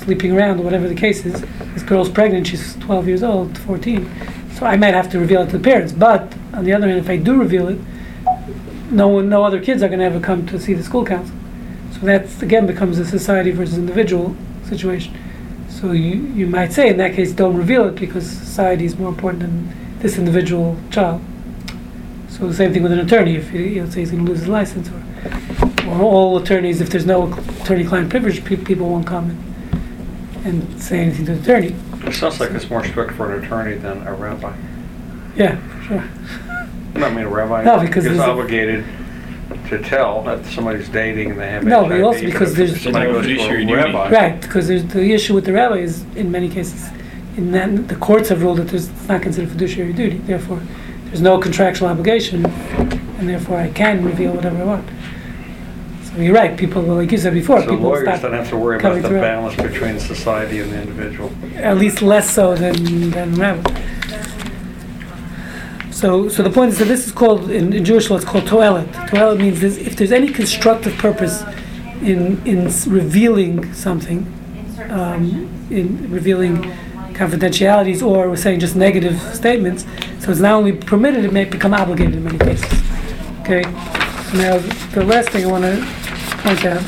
sleeping around or whatever the case is. This girl's pregnant; she's twelve years old, fourteen. So I might have to reveal it to the parents, but on the other hand, if I do reveal it, no one, no other kids are going to ever come to see the school council. So that again becomes a society versus individual situation. So you, you might say in that case, don't reveal it because society is more important than this individual child. So the same thing with an attorney. If you, you know, say he's going to lose his license, or, or all attorneys, if there's no attorney-client privilege, pe- people won't come and, and say anything to the attorney. It sounds like it's more strict for an attorney than a rabbi. Yeah, for sure. I mean, a rabbi no, because is obligated to tell that somebody's dating and they have no, H I V. No, but also because there's... Somebody goes to a rabbi. Right, because there's the issue with the rabbi is, in many cases, in that the courts have ruled that there's, it's not considered fiduciary duty. Therefore, there's no contractual obligation, and therefore I can reveal whatever I want. You're right, people, like you said before, so people lawyers stop don't have to worry about the through. balance between society and the individual. At least less so than, than rabbis. So so the point is that this is called, in, in Jewish law, it's called toelet. Toelet means this, if there's any constructive purpose in in revealing something, um, in revealing confidentialities or we're saying just negative statements, so it's not only permitted, it may become obligated in many cases. Okay? Now, the last thing I want to point out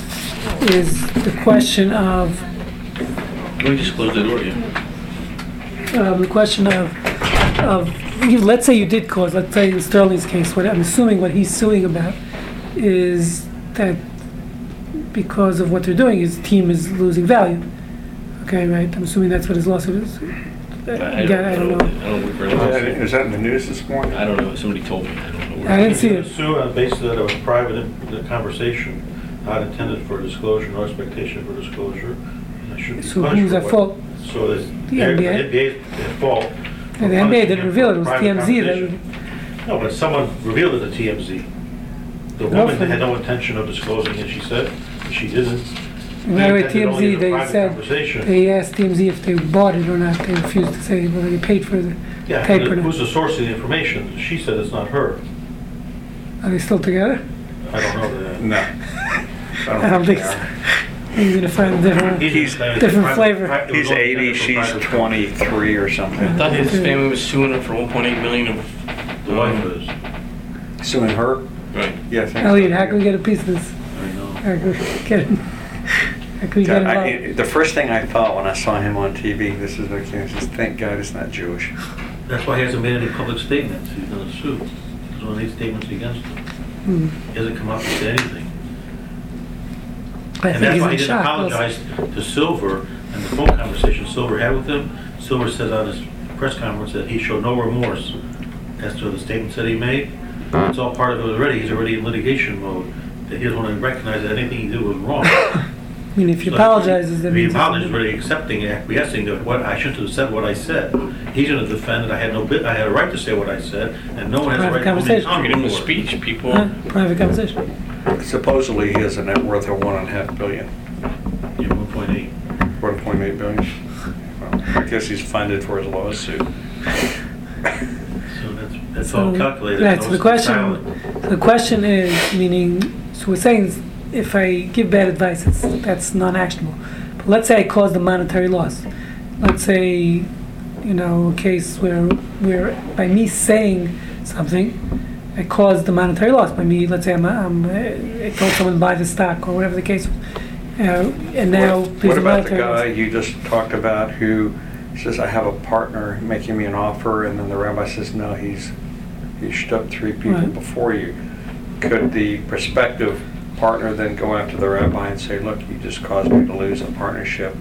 is the question of... Can we just close the door here? Yeah? Um, the question of, of you know, let's say you did cause, let's say in Sterling's case, what I'm assuming what he's suing about is that because of what they're doing, his team is losing value. Okay, right? I'm assuming that's what his lawsuit is. I, Again, I, don't, I don't know. I don't look very well. Is that in the news this morning? I don't know. Somebody told me. I don't know. Where I didn't see it. Sue, on the basis that it was private in the conversation, not intended for disclosure, no expectation for disclosure, I shouldn't be punished. So who's at fault? So the N B A is at fault. And the N B A didn't reveal it. It was T M Z that. No, but someone revealed it to T M Z. The woman had no intention of disclosing it. She said she didn't. By the way, T M Z, they said, they asked T M Z if they bought it or not. They refused to say whether they paid for the yeah, paper. Yeah, who's the source of the information? She said it's not her. Are they still together? I don't know that. No. I don't, I don't think, think so. He's going to find a different, he's, different he's flavor. He's eighty, she's twenty-three or something. I thought his family was suing her for one point eight million dollars of the wife was. Suing her? Right. Yeah, Elliot, so. How can we get a piece of this? I know. How can we get it? I, I, the first thing I thought when I saw him on T V, this is what came, says, thank God it's not Jewish. That's why he hasn't made any public statements. He's going to sue. There's only statements against him. Mm. He hasn't come out and said anything. I and that's why he didn't apologize also. to Silver and the phone conversation Silver had with him. Silver said on his press conference that he showed no remorse as to the statements that he made. It's all part of it already. He's already in litigation mode. That he doesn't want to recognize that anything he did was wrong. I mean, if he so apologizes, then he apologizes, really accepting and acquiescing to what I shouldn't have said. What I said, he's going to defend that I had no bit. I had a right to say what I said, and no one has a right to comment on the speech. People, huh? Private conversation. Supposedly, he has a net worth of one and a half billion. Yeah, one point eight. One point eight billion. Well, I guess he's funded for his lawsuit. So that's that's so all calculated. Right. So the question, silent. the question is, meaning, so we're saying. if I give bad advice, it's, that's non-actionable. But let's say I caused a monetary loss. Let's say, you know, a case where where by me saying something, I caused a monetary loss. By me, let's say I'm, I'm I told someone to buy the stock or whatever the case was. Uh, and now, what, what about the guy you just talked about who says, I have a partner making me an offer, and then the rabbi says, no, he's he shtupped three people right. before you. Could the prospective partner then go after the rabbi and say, look, you just caused me to lose a partnership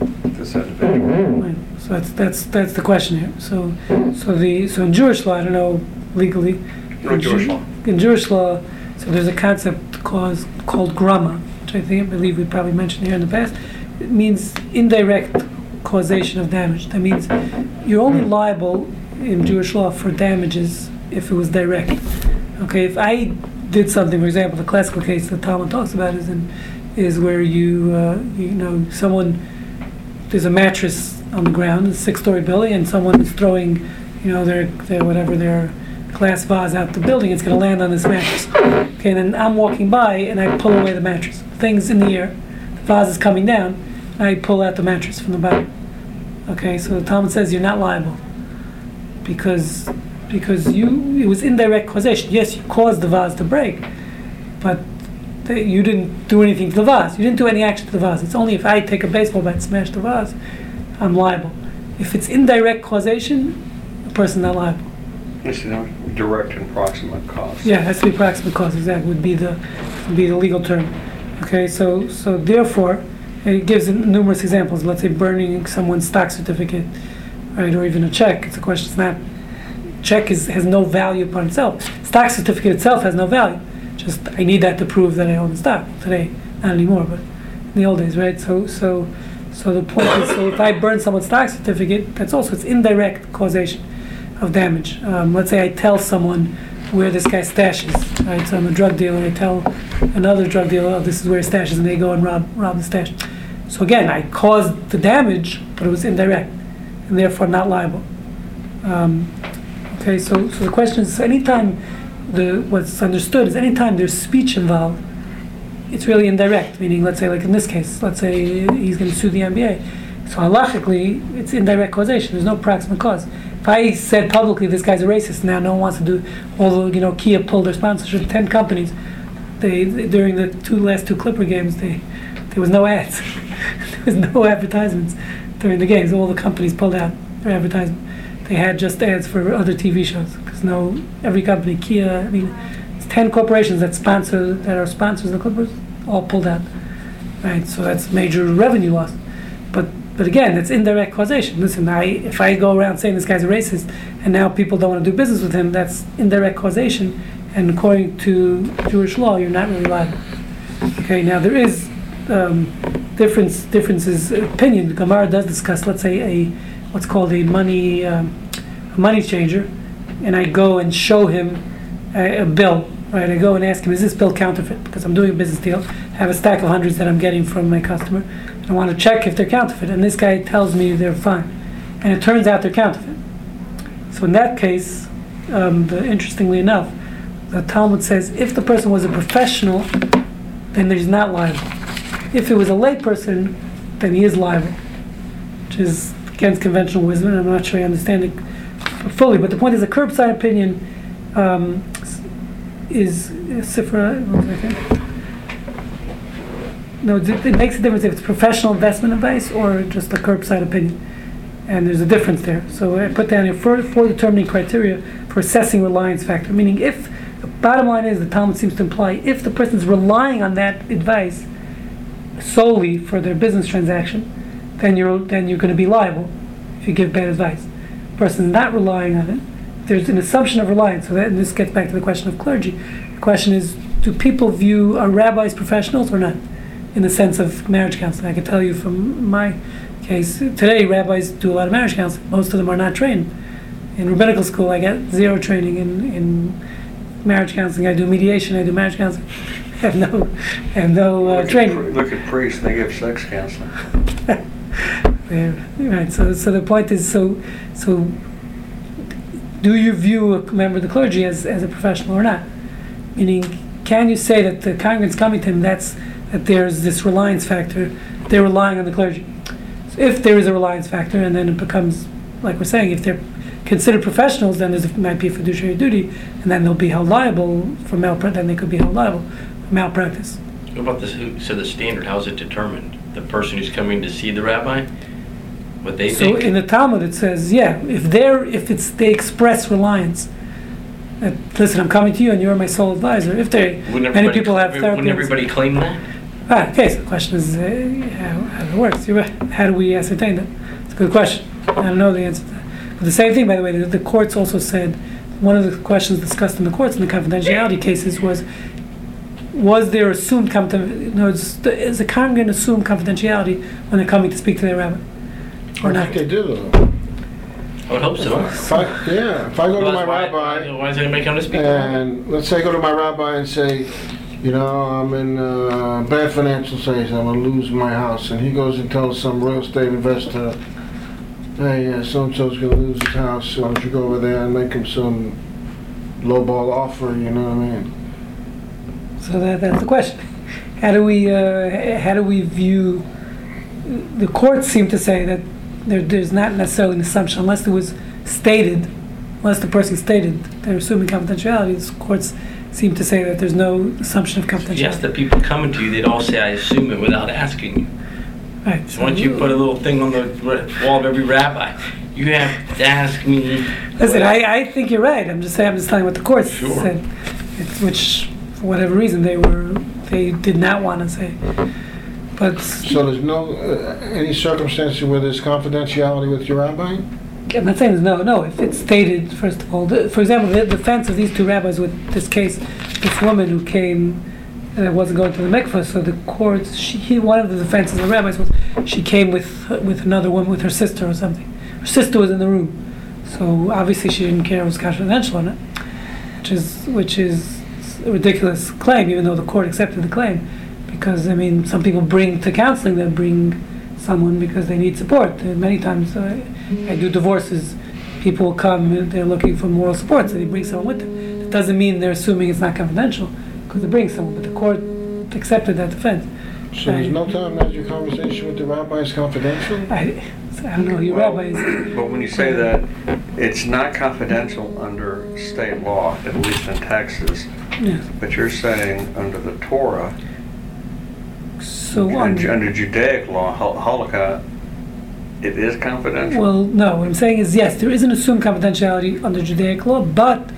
with this individual? Right. So that's that's that's the question here. So so the so in Jewish law, I don't know legally. In Jewish law. In Jewish law, so there's a concept called called grama. I think I believe we probably mentioned here in the past. It means indirect causation of damage. That means you're only liable in Jewish law for damages if it was direct. Okay, if I did something, for example, the classical case that Talmud talks about is in, is where you uh, you know someone there's a mattress on the ground, a six-story building, and someone is throwing you know their their whatever their glass vase out the building. It's going to land on this mattress. Okay, and then I'm walking by and I pull away the mattress. Things in the air, the vase is coming down, and I pull out the mattress from the bottom. Okay, so the Talmud says you're not liable because because you it was indirect causation. Yes, you caused the vase to break, but th- you didn't do anything to the vase. You didn't do any action to the vase. It's only if I take a baseball bat and smash the vase, I'm liable. If it's indirect causation, the person's not liable. It's direct and proximate cause. Yeah, that's the proximate cause. Exactly, would be the would be the legal term. Okay, so so therefore, it gives numerous examples. Let's say burning someone's stock certificate, right, or even a check. It's a question. It's not check is has no value upon itself. Stock certificate itself has no value. Just I need that to prove that I own the stock today, not anymore, but in the old days, right? So so so the point is, so if I burn someone's stock certificate, that's also it's indirect causation of damage. Um, let's say I tell someone where this guy stashes, right? So I'm a drug dealer, I tell another drug dealer, oh, this is where he stashes, and they go and rob rob the stash. So again, I caused the damage, but it was indirect, and therefore not liable. Um, okay, so, so the question is, anytime the what's understood is anytime there's speech involved, it's really indirect, meaning let's say like in this case, let's say he's gonna sue the N B A. So halachically, it's indirect causation, there's no proximate cause. If I said publicly this guy's a racist, now no one wants to do. Although you know Kia pulled their sponsorship, ten companies. They, they during the two last two Clipper games, they there was no ads, there was no advertisements during the games. All the companies pulled out their advertisement. They had just ads for other T V shows because no every company Kia. I mean, it's ten corporations that sponsor that are sponsors of the Clippers all pulled out. Right, so that's major revenue loss. But But again, it's indirect causation. Listen, I, if I go around saying this guy's a racist, and now people don't want to do business with him, that's indirect causation, and according to Jewish law, you're not really liable. Okay, now there is um, difference, differences in opinion. The Gemara does discuss, let's say, a what's called a money um, a money changer, and I go and show him a, a bill, right? I go and ask him, is this bill counterfeit? Because I'm doing a business deal. I have a stack of hundreds that I'm getting from my customer. I want to check if they're counterfeit, and this guy tells me they're fine, and it turns out they're counterfeit. So in that case, um, the, interestingly enough, the Talmud says if the person was a professional, then there's not liable. If it was a lay person, then he is liable, which is against conventional wisdom, and I'm not sure I understand it fully, but the point is the curbside opinion um, is Sifra, one second. No, it makes a difference if it's professional investment advice or just a curbside opinion. And there's a difference there. So I put down here for, for determining criteria for assessing reliance factor. Meaning if, the bottom line is, the Talmud seems to imply, if the person's relying on that advice solely for their business transaction, then you're then you're going to be liable if you give bad advice. The person's not relying on it. There's an assumption of reliance. So that, and this gets back to the question of clergy. The question is, do people view a rabbi as professionals or not? In the sense of marriage counseling. I can tell you from my case, today rabbis do a lot of marriage counseling. Most of them are not trained. In rabbinical school, I got zero training in, in marriage counseling. I do mediation, I do marriage counseling. I have no, I have no uh, look training. At, look at priests, they give sex counseling. Yeah, right, so so the point is, so so do you view a member of the clergy as, as a professional or not? Meaning, can you say that the congregants coming to him, that's that there's this reliance factor, they're relying on the clergy? So if there is a reliance factor, and then it becomes, like we're saying, if they're considered professionals, then there might be a fiduciary duty, and then they'll be held liable for malpractice. Then they could be held liable for malpractice. What about this? So the standard, how is it determined? The person who's coming to see the rabbi, what they so think. So in the Talmud it says, yeah, if they're if it's they express reliance. That, listen, I'm coming to you, and you are my sole advisor. If they many people have therapy. Wouldn't everybody claim that? Ah, okay. So the question is, uh, how, how it works. You're right. How do we ascertain that? It's a good question. I don't know the answer to that. The same thing, by the way, the, the courts also said, one of the questions discussed in the courts in the confidentiality cases was, was there assumed confidentiality? No, is the congregant assumed confidentiality when they're coming to speak to their rabbi? Or I not? Think they do, though. I would hope so. If I, yeah, if I go well, to my why, rabbi, why is anybody coming to speak? And let's say I go to my rabbi and say, you know, I'm in uh, bad financial situation, I'm going to lose my house, and he goes and tells some real estate investor, hey, uh, so-and-so's going to lose his house, so why don't you go over there and make him some low-ball offer, you know what I mean? So that, that's the question. How do we uh, how do we view... The courts seem to say that there, there's not necessarily an assumption, unless it was stated, unless the person stated they're assuming confidentiality, the courts seem to say that there's no assumption of confidentiality. Yes, the people coming to you, they'd all say, I assume it, without asking you. Right, so why don't you put a little thing on the wall of every rabbi? You have to ask me. Listen, I, I think you're right. I'm just saying, I'm just telling what the courts sure. said, it's, which for whatever reason they were they did not want to say. But so there's no uh, any circumstances where there's confidentiality with your rabbi. I'm not saying there's no no. If it's stated, first of all, the, for example, the defense of these two rabbis with this case, this woman who came. And I wasn't going to the mikveh, so the courts. She, he, one of the defenses of the rabbis was she came with with another woman, with her sister or something. Her sister was in the room, so obviously she didn't care it was confidential or not, which is which is a ridiculous claim, even though the court accepted the claim, because I mean some people bring to counseling, they bring someone because they need support. And many times uh, I do divorces, people come, they're looking for moral support, so they bring someone with them. It doesn't mean they're assuming it's not confidential. Because they bring someone, but the court accepted that defense. So I, there's no time that your conversation with the rabbi is confidential? I, I don't know who your well, rabbi is. But when you say that, it's not confidential under state law, at least in Texas. Yeah. But you're saying under the Torah, so under, under Judaic law, Halakha, it is confidential? Well, no. What I'm saying is, yes, there is an assumed confidentiality under Judaic law, but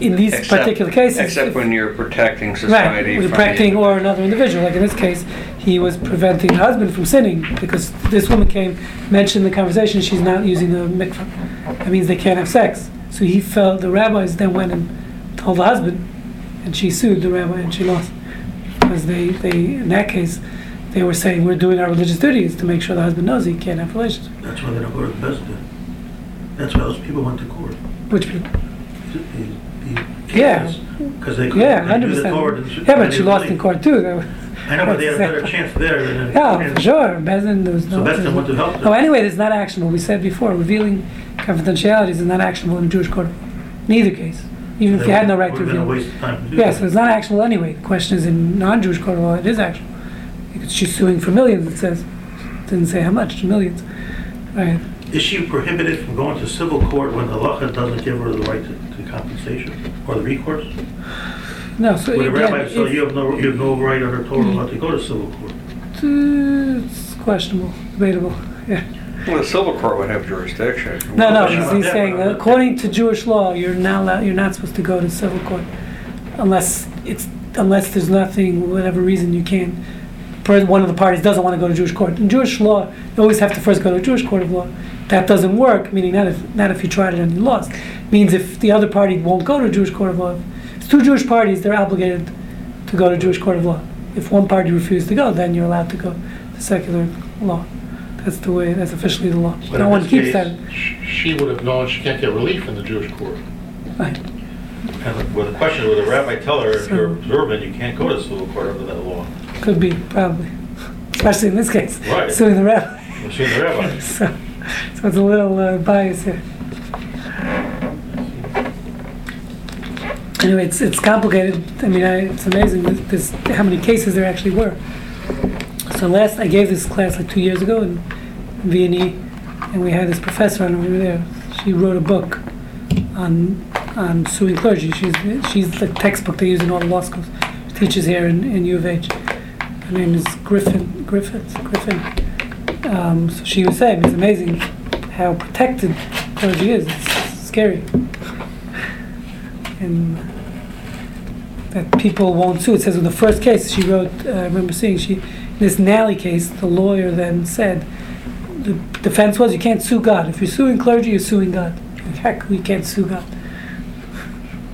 in these except, particular cases, except if, when you're protecting society, right? We're protecting or another individual. Like in this case, he was preventing the husband from sinning because this woman came, mentioned the conversation. She's not using the mikveh. That means they can't have sex. So he felt the rabbis then went and told the husband, and she sued the rabbi and she lost because they, they in that case they were saying we're doing our religious duties to make sure the husband knows he can't have relations. That's why they don't go to the Besdin. That's why those people went to court. Which people? Yeah, because they could yeah, do the court. Yeah, but she lost in court too. I know, but they had a better chance there. Than yeah, for sure. Besdin, there was no. So Besdin wanted to help them. Oh, anyway, it's not actionable. We said before, revealing confidentialities is not actionable in the Jewish court. In either case, even so if you had no right to reveal. Waste of time to do yeah, that. So it's not actionable anyway. The question is, in non-Jewish court law, it is actionable. Because she's suing for millions. It says, it didn't say how much, millions. Right. Is she prohibited from going to civil court when halacha doesn't give her the right to, to compensation or the recourse? No. So would a rabbi say you have no you have no right under Torah mm-hmm. not to go to civil court? It's questionable, debatable. Yeah. Well, the civil court would have jurisdiction. No, no. He's, he's yeah, saying yeah. according to Jewish law, you're not allowed, you're not supposed to go to civil court unless it's unless there's nothing, whatever reason you can't. One of the parties doesn't want to go to Jewish court. In Jewish law, you always have to first go to a Jewish court of law. That doesn't work, meaning not if not if you tried it and you lost. It means if the other party won't go to a Jewish court of law, if it's two Jewish parties, they're obligated to go to a Jewish court of law. If one party refuses to go, then you're allowed to go to secular law. That's the way, that's officially the law. But no one keeps case, that. She would have known she can't get relief in the Jewish court. Right. And well, the question is, would a rabbi tell her, so, if you're observant, you can't go to civil court under that law? Could be, probably. Especially in this case. Right. Suing the rabbi. We're suing the rabbi. so, so it's a little uh, biased here. Anyway, it's it's complicated. I mean, I, it's amazing this, this, how many cases there actually were. So last, I gave this class like two years ago in V and E, and we had this professor on over there. She wrote a book on on suing clergy. She's she's the textbook they use in all the law schools. She teaches here in, in U of H. Her name is Griffin. Griffith? Griffin. Um, so she was saying, it's amazing how protected clergy is. It's scary. And that people won't sue. It says in the first case she wrote, uh, I remember seeing, she this Nally case, the lawyer then said, the defense was, you can't sue God. If you're suing clergy, you're suing God. Heck, we can't sue God.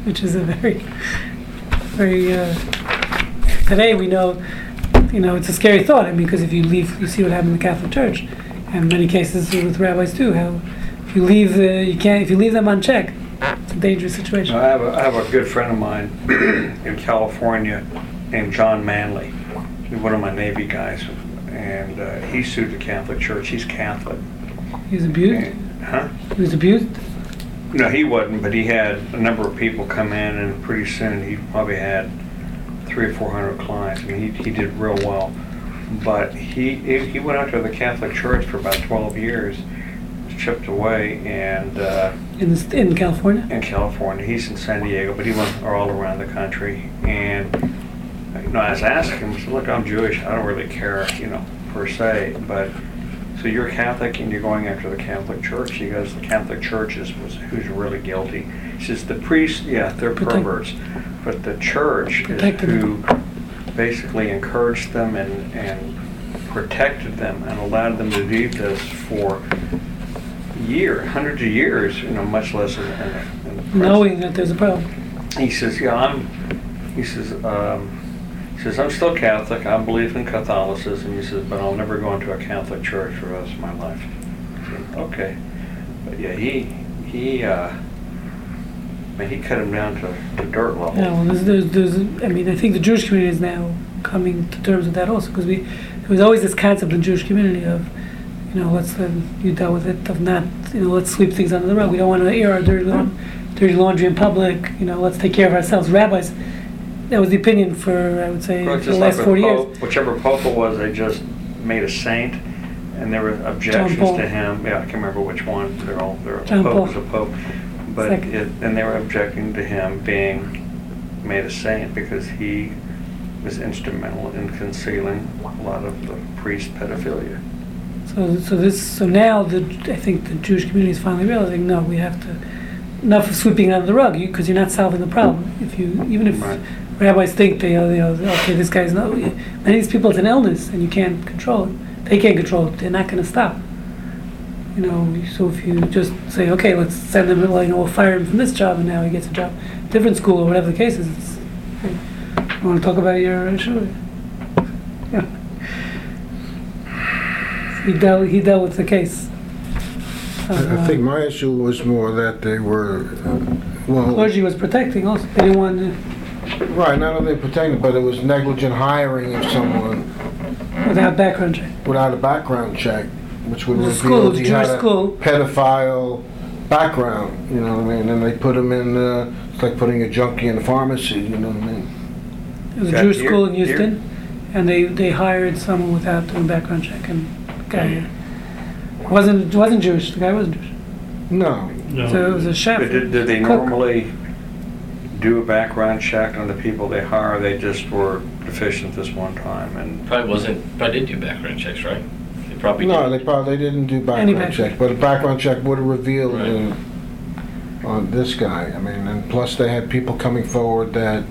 Which is a very, very, uh, today we know, you know, it's a scary thought. I mean, because if you leave, you see what happened in the Catholic Church, and many cases with rabbis too, how if you leave, uh, you can't, if you leave them unchecked, it's a dangerous situation. I have a, I have a good friend of mine in California named John Manley. He's one of my Navy guys, and uh, he sued the Catholic Church. He's Catholic. He was abused? And, huh? He was abused? No, he wasn't, but he had a number of people come in, and pretty soon he probably had three or four hundred clients. I mean, he, he did real well. But he, he went out to the Catholic Church for about twelve years, chipped away, and uh, in, the st- in California. In California, he's in San Diego, but he went all around the country. And you know, I was asking him, I said, "Look, I'm Jewish. I don't really care, you know, per se. But so you're Catholic and you're going after the Catholic Church." He goes, "The Catholic Church is was, who's really guilty." He says, "The priests, yeah, they're Protect- perverts, but the Church Protected. is who basically encouraged them and and protected them and allowed them to do this for." year, hundreds of years, you know, much less in, in, in the press. Knowing that there's a problem. He says, yeah, I'm, he says, um, he says, I'm still Catholic, I believe in Catholicism, he says, but I'll never go into a Catholic church for the rest of my life. Said, okay. But yeah, he, he, uh, I mean, he cut him down to, to dirt level. Yeah, well, there's, there's, there's, I mean, I think the Jewish community is now coming to terms with that also, because we, there was always this concept in the Jewish community of, you know, let's uh, you dealt with it of not, you know, let's sweep things under the rug. We don't want to air our dirty, la- dirty laundry in public. You know, let's take care of ourselves. Rabbis, that was the opinion for, I would say, well, for the last like forty Pope, years. Whichever Pope it was, they just made a saint, and there were objections to him. Yeah, I can't remember which one. They're all they're John Pope was a Pope, but it, and they were objecting to him being made a saint because he was instrumental in concealing a lot of the priest pedophilia. So, so this, so now the, I think the Jewish community is finally realizing, no, we have to, enough of sweeping it under the rug, because you, you're not solving the problem. If you, even if right. rabbis think they, you know, okay, this guy's not, many of these people, it's an illness, and you can't control it. They can't control it. They're not going to stop. You know, so if you just say, okay, let's send him, you know, we'll fire him from this job, and now he gets a job, different school or whatever the case is. It's, you want to talk about your issue? Yeah. He dealt, he dealt with the case. Uh, I think my issue was more that they were, uh, well... clergy was protecting also. They didn't want to... Right, not only protecting, but it was negligent hiring of someone... Without background check. Without a background check, which would the reveal school, he had a school. pedophile background, you know what I mean? And they put him in, uh, it's like putting a junkie in a pharmacy, you know what I mean? It was a Jewish here, school in Houston, here. and they, they hired someone without doing a background check, and... guy wasn't wasn't Jewish. The guy wasn't Jewish. No, no. So it was a chef. But did, did they cook. normally do a background check on the people they hire? Or they just were deficient this one time, and probably wasn't. Probably didn't do background checks, right? They probably no. Didn't. They probably didn't do background, background checks, but a background check would have revealed right. in, on this guy. I mean, and plus they had people coming forward that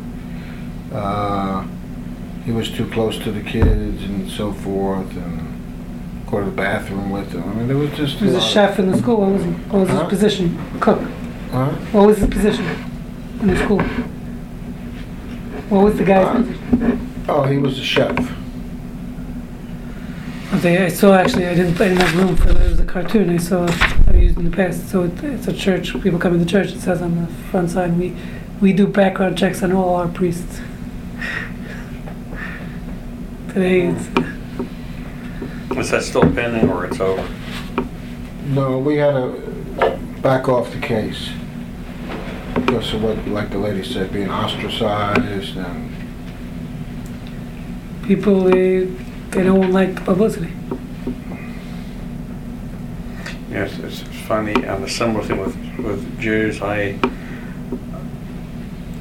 uh, he was too close to the kids and so forth, and. Go to the bathroom with him. I mean, there was just. He was a, a chef in the school. What was, he? What was huh? his position? Cook. Huh? What was his position in the school? What was the guy's uh, position? Oh, he was a chef. Okay, I saw actually. I didn't. I didn't have room for. There was a cartoon I saw. I used in the past. So it, it's a church. People come to the church. It says on the front side, we we do background checks on all our priests. Today it's. Is that still pending or it's over? No, we had to back off the case. because of what, like the lady said, being ostracized and... People, uh, they don't like publicity. Yes, it's funny, and a similar thing with, with Jews. I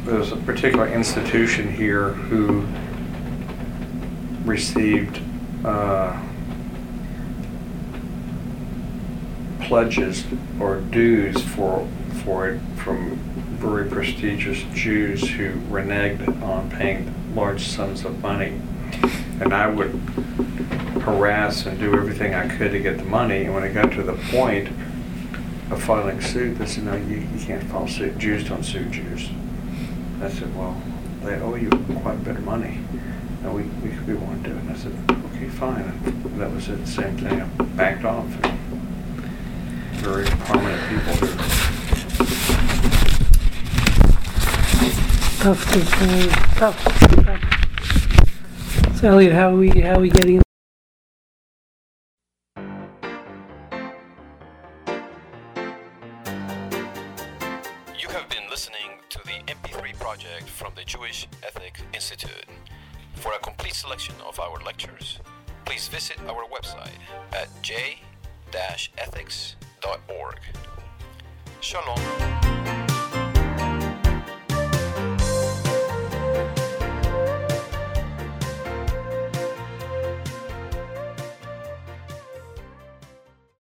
There's a particular institution here who received uh, pledges or dues for for it from very prestigious Jews who reneged on paying large sums of money. And I would harass and do everything I could to get the money. And when it got to the point of filing suit, they said, no, you, you can't file suit. Jews don't sue Jews. I said, well, they owe you quite a bit of money. No, we, we, we won't do it. And I said, okay, fine. And that was it. Same thing. I backed off. Very prominent people. Tough to say. Tough. So, Elliot, how are we, how are we getting in? From the Jewish Ethics Institute. For a complete selection of our lectures, please visit our website at j dash ethics dot org. Shalom.